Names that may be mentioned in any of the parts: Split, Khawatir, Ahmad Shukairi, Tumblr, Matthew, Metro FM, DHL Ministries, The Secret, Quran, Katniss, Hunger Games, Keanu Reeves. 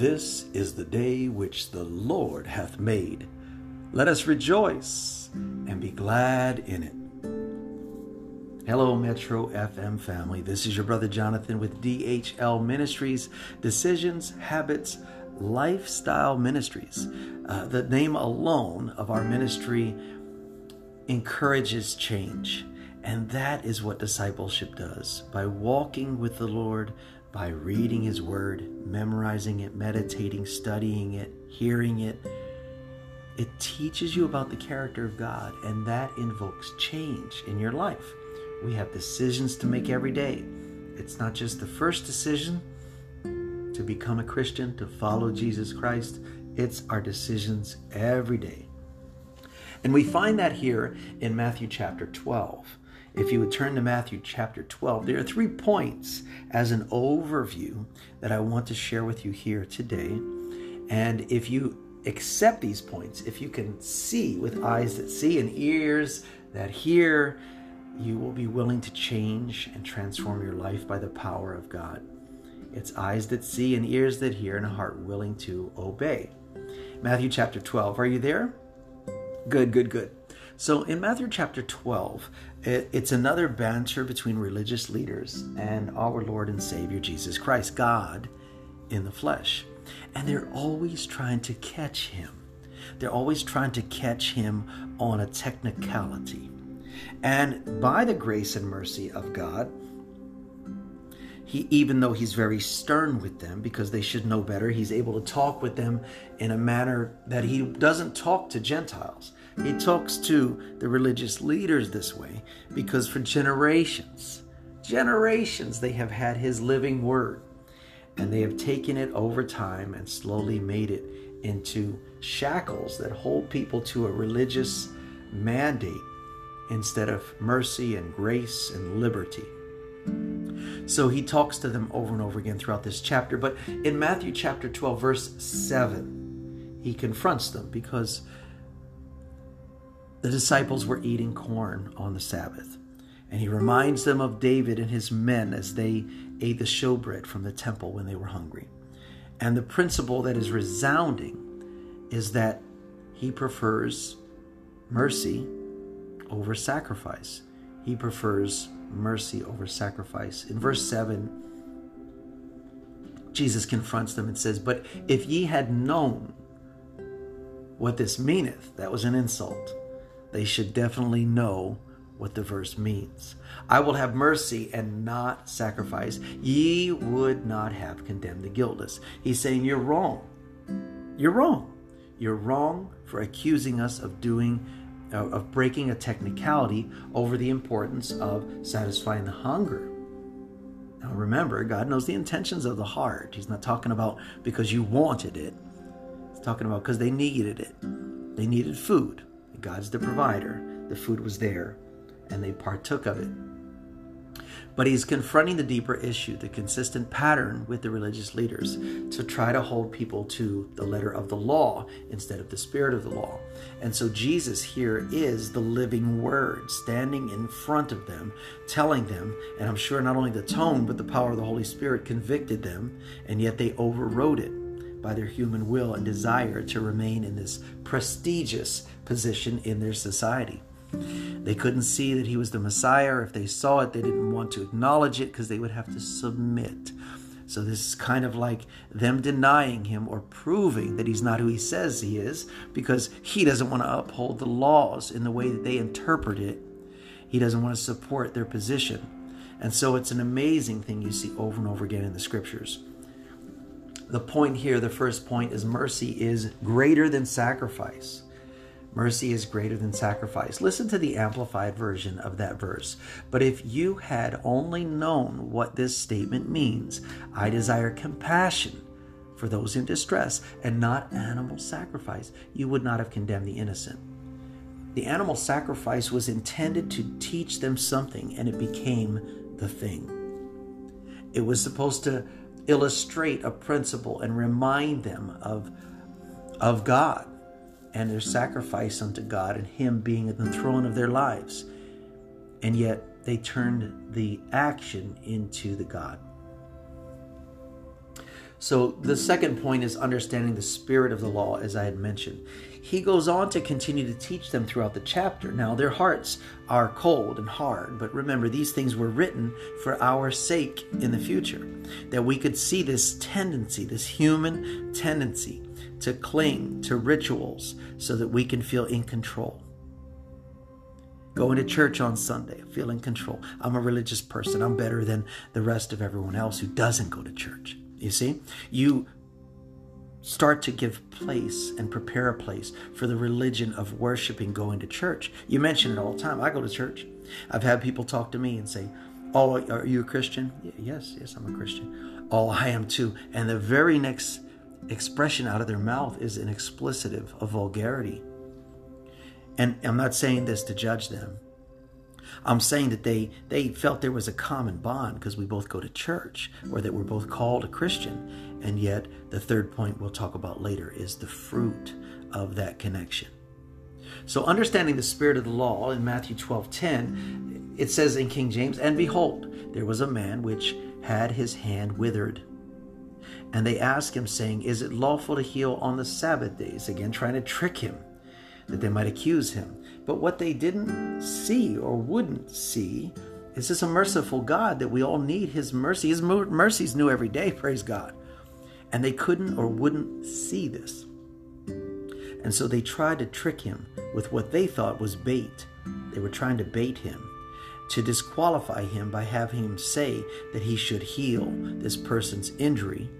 This is the day which the Lord hath made. Let us rejoice and be glad in it. Hello, Metro FM family. This is your brother Jonathan with DHL Ministries, Decisions, Habits, Lifestyle Ministries. The name alone of our ministry encourages change. And that is what discipleship does. By walking with the Lord, by reading His Word, memorizing it, meditating, studying it, hearing it, it teaches you about the character of God, and that invokes change in your life. We have decisions to make every day. It's not just the first decision to become a Christian, to follow Jesus Christ. It's our decisions every day. And we find that here in Matthew chapter 12. If you would turn to Matthew chapter 12, there are 3 points as an overview that I want to share with you here today. And if you accept these points, if you can see with eyes that see and ears that hear, you will be willing to change and transform your life by the power of God. It's eyes that see and ears that hear and a heart willing to obey. Matthew chapter 12, are you there? Good. So in Matthew chapter 12, it's another banter between religious leaders and our Lord and Savior, Jesus Christ, God in the flesh. And they're always trying to catch Him. They're always trying to catch Him on a technicality. And by the grace and mercy of God, He, even though He's very stern with them because they should know better, He's able to talk with them in a manner that He doesn't talk to Gentiles. He talks to the religious leaders this way because for generations, they have had His living Word, and they have taken it over time and slowly made it into shackles that hold people to a religious mandate instead of mercy and grace and liberty. So He talks to them over and over again throughout this chapter. But in Matthew chapter 12, verse 7, He confronts them because the disciples were eating corn on the Sabbath, and He reminds them of David and his men as they ate the showbread from the temple when they were hungry. And the principle that is resounding is that He prefers mercy over sacrifice. He prefers mercy over sacrifice. In verse 7, Jesus confronts them and says, "But if ye had known what this meaneth," that was an insult. They should definitely know what the verse means. "I will have mercy and not sacrifice. Ye would not have condemned the guiltless." He's saying, you're wrong. You're wrong. You're wrong for accusing us of breaking a technicality over the importance of satisfying the hunger. Now remember, God knows the intentions of the heart. He's not talking about because you wanted it. He's talking about because they needed it. They needed food. God's the provider. The food was there, and they partook of it. But He's confronting the deeper issue, the consistent pattern with the religious leaders to try to hold people to the letter of the law instead of the spirit of the law. And so Jesus here is the living Word standing in front of them, telling them, and I'm sure not only the tone, but the power of the Holy Spirit convicted them, and yet they overrode it by their human will and desire to remain in this prestigious position in their society. They couldn't see that He was the Messiah, or if they saw it, they didn't want to acknowledge it because they would have to submit. So this is kind of like them denying Him or proving that He's not who He says He is because He doesn't want to uphold the laws in the way that they interpret it. He doesn't want to support their position. And so it's an amazing thing you see over and over again in the Scriptures. The point here, the first point is mercy is greater than sacrifice. Mercy is greater than sacrifice. Listen to the amplified version of that verse. "But if you had only known what this statement means, I desire compassion for those in distress and not animal sacrifice, you would not have condemned the innocent." The animal sacrifice was intended to teach them something, and it became the thing. It was supposed to illustrate a principle and remind them of God and their sacrifice unto God and Him being at the throne of their lives. And yet they turned the action into the God. So the second point is understanding the spirit of the law, as I had mentioned. He goes on to continue to teach them throughout the chapter. Now, their hearts are cold and hard, but remember, these things were written for our sake in the future, that we could see this tendency, this human tendency to cling to rituals so that we can feel in control. Going to church on Sunday, feeling control. I'm a religious person. I'm better than the rest of everyone else who doesn't go to church. You see, you start to give place and prepare a place for the religion of worshiping, going to church. You mention it all the time. I go to church. I've had people talk to me and say, "Oh, are you a Christian?" Yes, I'm a Christian. "Oh, I am too." And the very next expression out of their mouth is an explicitive of vulgarity. And I'm not saying this to judge them. I'm saying that they felt there was a common bond because we both go to church, or that we're both called a Christian. And yet the third point we'll talk about later is the fruit of that connection. So understanding the spirit of the law in Matthew 12:10, it says in King James, "And behold, there was a man which had his hand withered. And they asked him, saying, Is it lawful to heal on the Sabbath days?" Again, trying to trick him that they might accuse him. But what they didn't see or wouldn't see is this a merciful God that we all need his mercy. His mercy's new every day, praise God. And they couldn't or wouldn't see this. And so they tried to trick him with what they thought was bait. They were trying to bait him, to disqualify him by having him say that he should heal this person's injury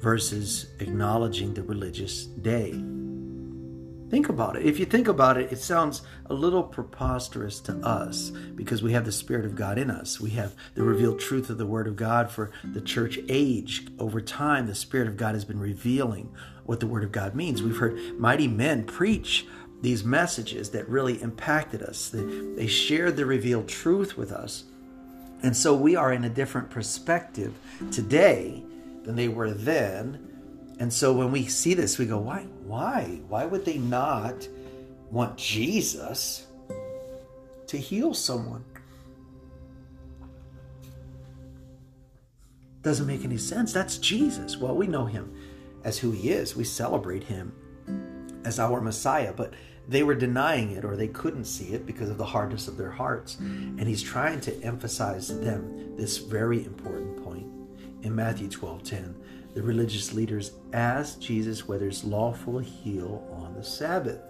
versus acknowledging the religious day. Think about it. If you think about it, it sounds a little preposterous to us because we have the Spirit of God in us. We have the revealed truth of the Word of God for the church age. Over time, the Spirit of God has been revealing what the Word of God means. We've heard mighty men preach these messages that really impacted us. They shared the revealed truth with us. And so we are in a different perspective today than they were then. And so when we see this, we go, why? Why would they not want Jesus to heal someone? Doesn't make any sense. That's Jesus. Well, we know him as who he is. We celebrate him as our Messiah, but they were denying it, or they couldn't see it because of the hardness of their hearts. And he's trying to emphasize to them this very important point in Matthew 12:10. The religious leaders asked Jesus whether it's lawful to heal on the Sabbath.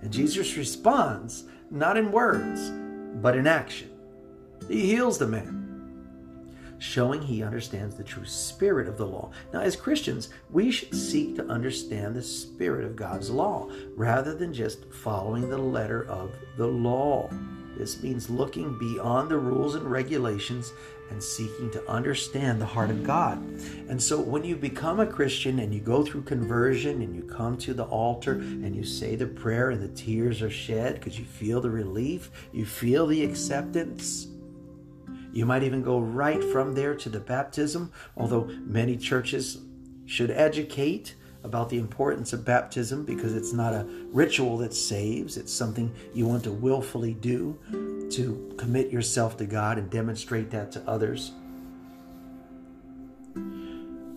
And Jesus responds, not in words, but in action. He heals the man, showing he understands the true spirit of the law. Now, as Christians, we should seek to understand the spirit of God's law rather than just following the letter of the law. This means looking beyond the rules and regulations and seeking to understand the heart of God. And so when you become a Christian and you go through conversion and you come to the altar and you say the prayer and the tears are shed because you feel the relief, you feel the acceptance. You might even go right from there to the baptism, although many churches should educate about the importance of baptism because it's not a ritual that saves. It's something you want to willfully do to commit yourself to God and demonstrate that to others.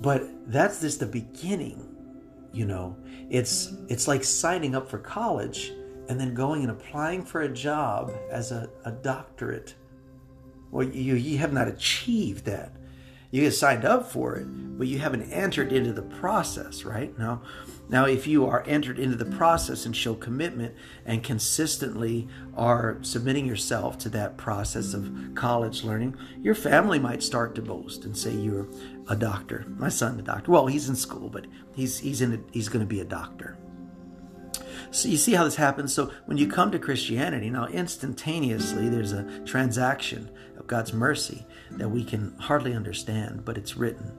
But that's just the beginning, you know. It's like signing up for college and then going and applying for a job as a doctorate. Well, you have not achieved that. You get signed up for it, but you haven't entered into the process, right? Now, if you are entered into the process and show commitment and consistently are submitting yourself to that process of college learning, your family might start to boast and say you're a doctor. My son's a doctor. Well, he's in school, but he's going to be a doctor. So you see how this happens? So when you come to Christianity, now instantaneously there's a transaction of God's mercy that we can hardly understand, but it's written.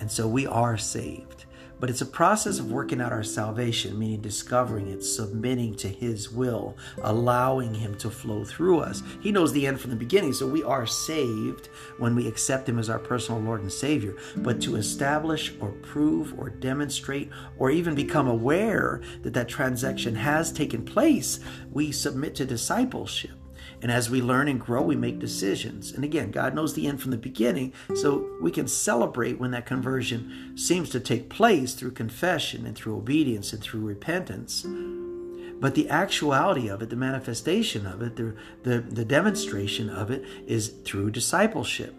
And so we are saved. But it's a process of working out our salvation, meaning discovering it, submitting to his will, allowing him to flow through us. He knows the end from the beginning, so we are saved when we accept him as our personal Lord and Savior. But to establish or prove or demonstrate or even become aware that that transaction has taken place, we submit to discipleship. And as we learn and grow, we make decisions. And again, God knows the end from the beginning, so we can celebrate when that conversion seems to take place through confession and through obedience and through repentance. But the actuality of it, the manifestation of it, the demonstration of it is through discipleship.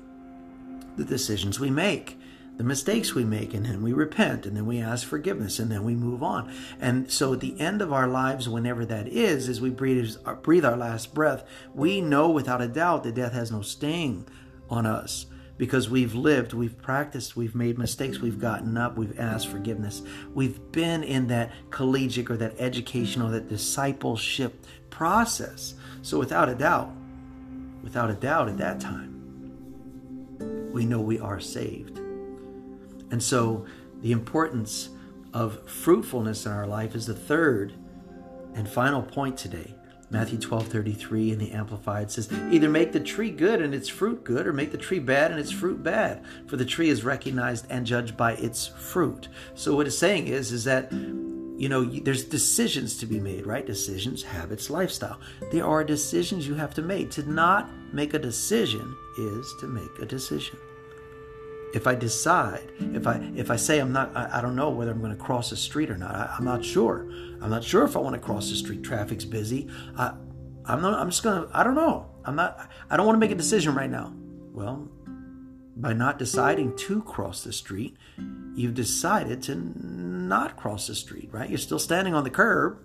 The decisions we make, the mistakes we make, and then we repent, and then we ask forgiveness, and then we move on. And so at the end of our lives, whenever that is, as we breathe our last breath, we know without a doubt that death has no sting on us, because we've lived, we've practiced, we've made mistakes, we've gotten up, we've asked forgiveness. We've been in that collegiate or that educational, that discipleship process. So without a doubt at that time, we know we are saved. And so the importance of fruitfulness in our life is the third and final point today. Matthew 12:33 in the Amplified says, either make the tree good and its fruit good, or make the tree bad and its fruit bad, for the tree is recognized and judged by its fruit. So what it's saying is that, you know, there's decisions to be made, right? Decisions, habits, lifestyle. There are decisions you have to make. To not make a decision is to make a decision. If I decide, if I say I don't know whether I'm going to cross the street or not. I'm not sure. I'm not sure if I want to cross the street. Traffic's busy. I don't know. I don't want to make a decision right now. Well, by not deciding to cross the street, you've decided to not cross the street, right? You're still standing on the curb.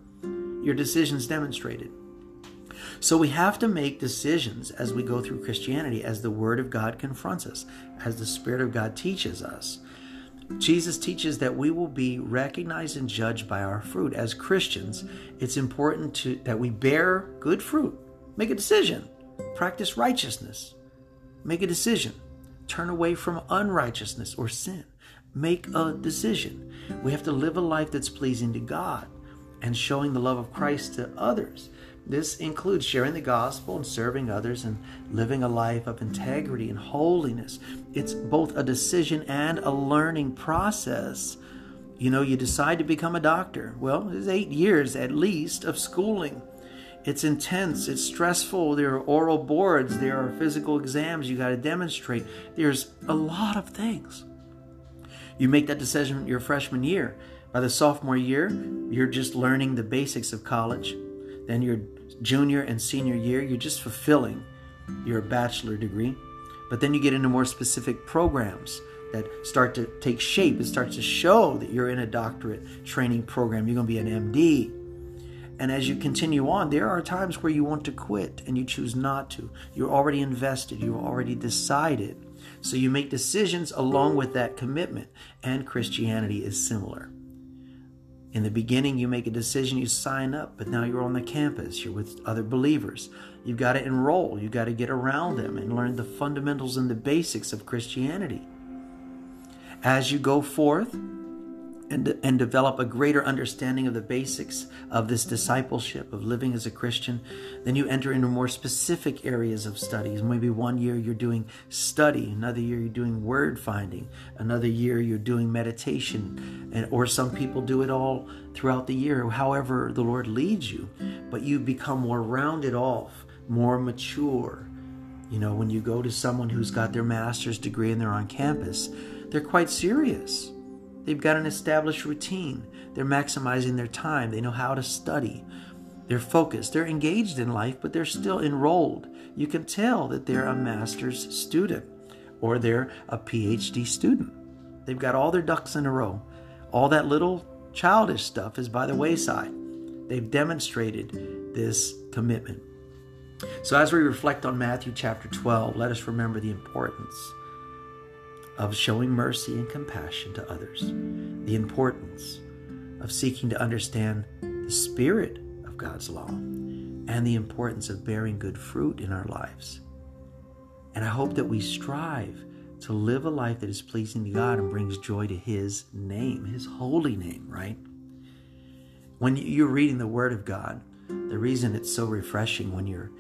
Your decision's demonstrated. So we have to make decisions as we go through Christianity, as the Word of God confronts us, as the Spirit of God teaches us. Jesus teaches that we will be recognized and judged by our fruit. As Christians, it's important that we bear good fruit. Make a decision. Practice righteousness. Make a decision. Turn away from unrighteousness or sin. Make a decision. We have to live a life that's pleasing to God and showing the love of Christ to others. This includes sharing the gospel and serving others and living a life of integrity and holiness. It's both a decision and a learning process. You know, you decide to become a doctor. Well, there's 8 years at least of schooling. It's intense. It's stressful. There are oral boards. There are physical exams you got to demonstrate. There's a lot of things. You make that decision your freshman year. By the sophomore year, you're just learning the basics of college. Then your junior and senior year, you're just fulfilling your bachelor degree. But then you get into more specific programs that start to take shape. It starts to show that you're in a doctorate training program. You're going to be an MD. And as you continue on, there are times where you want to quit and you choose not to. You're already invested. You've already decided. So you make decisions along with that commitment. And Christianity is similar. In the beginning, you make a decision, you sign up, but now you're on the campus, you're with other believers. You've got to enroll, you've got to get around them and learn the fundamentals and the basics of Christianity. As you go forth and develop a greater understanding of the basics of this discipleship, of living as a Christian, then you enter into more specific areas of studies. Maybe 1 year you're doing study, another year you're doing word finding, another year you're doing meditation, or some people do it all throughout the year, however the Lord leads you. But you become more rounded off, more mature. You know, when you go to someone who's got their master's degree and they're on campus, they're quite serious. They've got an established routine. They're maximizing their time. They know how to study. They're focused. They're engaged in life, but they're still enrolled. You can tell that they're a master's student or they're a PhD student. They've got all their ducks in a row. All that little childish stuff is by the wayside. They've demonstrated this commitment. So as we reflect on Matthew chapter 12, let us remember the importance of showing mercy and compassion to others, the importance of seeking to understand the spirit of God's law, and the importance of bearing good fruit in our lives. And I hope that we strive to live a life that is pleasing to God and brings joy to His name, His holy name, right? When you're reading the Word of God, the reason it's so refreshing when you're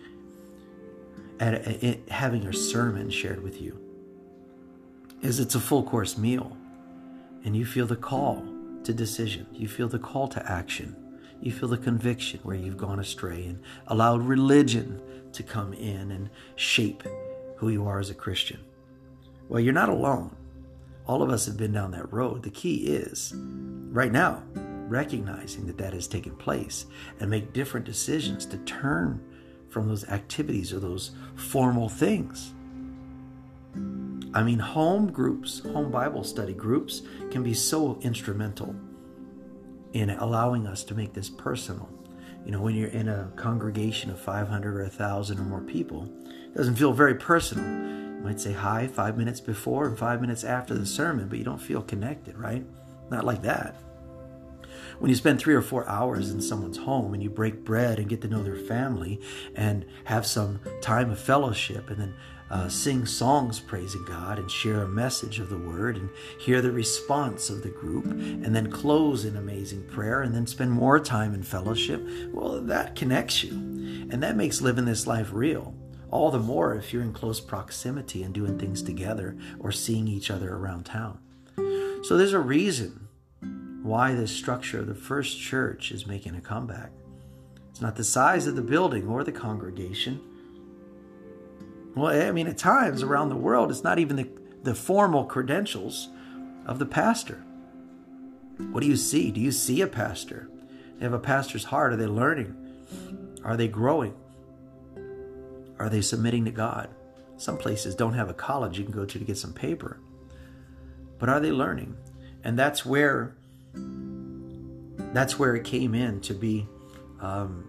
having a sermon shared with you is it's a full course meal, and you feel the call to decision. You feel the call to action. You feel the conviction where you've gone astray and allowed religion to come in and shape who you are as a Christian. Well, you're not alone. All of us have been down that road. The key is, right now, recognizing that that has taken place and make different decisions to turn from those activities or those formal things. I mean, home groups, home Bible study groups can be so instrumental in allowing us to make this personal. You know, when you're in a congregation of 500 or 1,000 or more people, it doesn't feel very personal. You might say hi 5 minutes before and 5 minutes after the sermon, but you don't feel connected, right? Not like that. When you spend 3 or 4 hours in someone's home and you break bread and get to know their family and have some time of fellowship and then sing songs praising God and share a message of the word and hear the response of the group and then close in amazing prayer and then spend more time in fellowship, well, that connects you. And that makes living this life real. All the more if you're in close proximity and doing things together or seeing each other around town. So there's a reason why this structure of the first church is making a comeback. It's not the size of the building or the congregation. Well, I mean, at times around the world, it's not even the formal credentials of the pastor. What do you see? Do you see a pastor? They have a pastor's heart. Are they learning? Are they growing? Are they submitting to God? Some places don't have a college you can go to get some paper. But are they learning? And that's where it came in to be an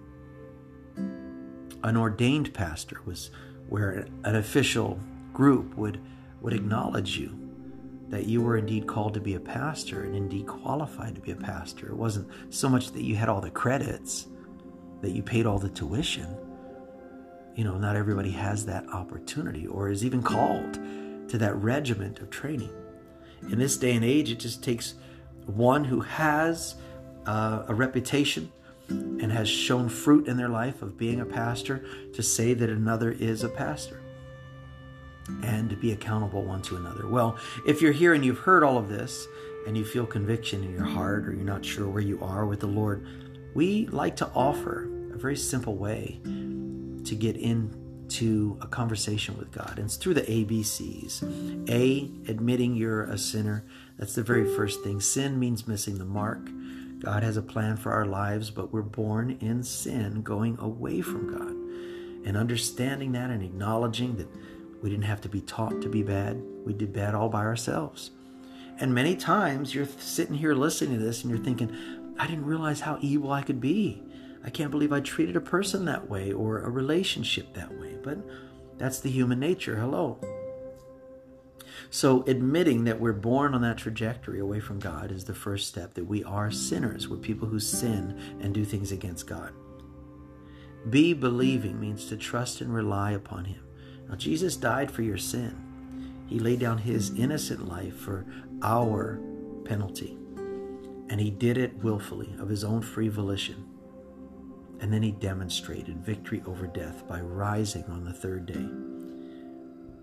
ordained pastor was where an official group would acknowledge you, that you were indeed called to be a pastor and indeed qualified to be a pastor. It wasn't so much that you had all the credits, that you paid all the tuition. You know, not everybody has that opportunity or is even called to that regiment of training. In this day and age, it just takes one who has a reputation and has shown fruit in their life of being a pastor to say that another is a pastor and to be accountable one to another. Well, if you're here and you've heard all of this and you feel conviction in your heart or you're not sure where you are with the Lord, we like to offer a very simple way to get into a conversation with God. And it's through the ABCs. A, admitting you're a sinner. That's the very first thing. Sin means missing the mark. God has a plan for our lives, but we're born in sin, going away from God. And understanding that and acknowledging that we didn't have to be taught to be bad. We did bad all by ourselves. And many times you're sitting here listening to this and you're thinking, I didn't realize how evil I could be. I can't believe I treated a person that way or a relationship that way. But that's the human nature. Hello. So admitting that we're born on that trajectory away from God is the first step, that we are sinners. We're people who sin and do things against God. B, believing means to trust and rely upon him. Now, Jesus died for your sin. He laid down his innocent life for our penalty. And he did it willfully of his own free volition. And then he demonstrated victory over death by rising on the third day.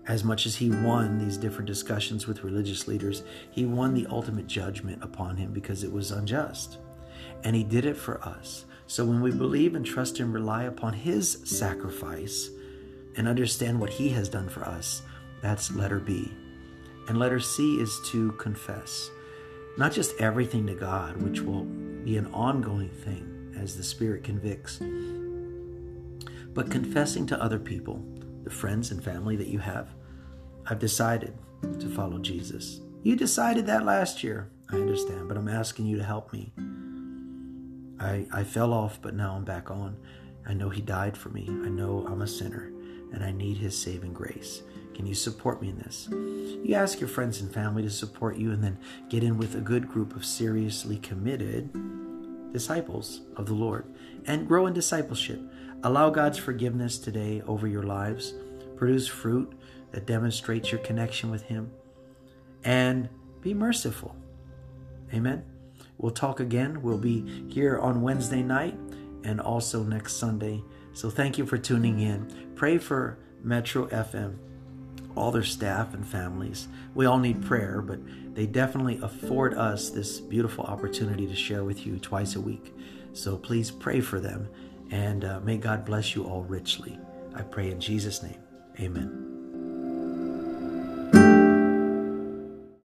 As much as he won these different discussions with religious leaders, he won the ultimate judgment upon him because it was unjust. And he did it for us. So when we believe and trust and rely upon his sacrifice and understand what he has done for us, that's letter B. And letter C is to confess. Not just everything to God, which will be an ongoing thing as the Spirit convicts, but confessing to other people, the friends and family that you have, I've decided to follow Jesus. You decided that last year. I understand, but I'm asking you to help me. I fell off, but now I'm back on. I know he died for me. I know I'm a sinner, and I need his saving grace. Can you support me in this? You ask your friends and family to support you, and then get in with a good group of seriously committed disciples of the Lord and grow in discipleship. Allow God's forgiveness today over your lives. Produce fruit that demonstrates your connection with him. And be merciful. Amen. We'll talk again. We'll be here on Wednesday night and also next Sunday. So thank you for tuning in. Pray for Metro FM, all their staff and families. We all need prayer, but they definitely afford us this beautiful opportunity to share with you twice a week. So please pray for them. And may God bless you all richly. I pray in Jesus' name. Amen.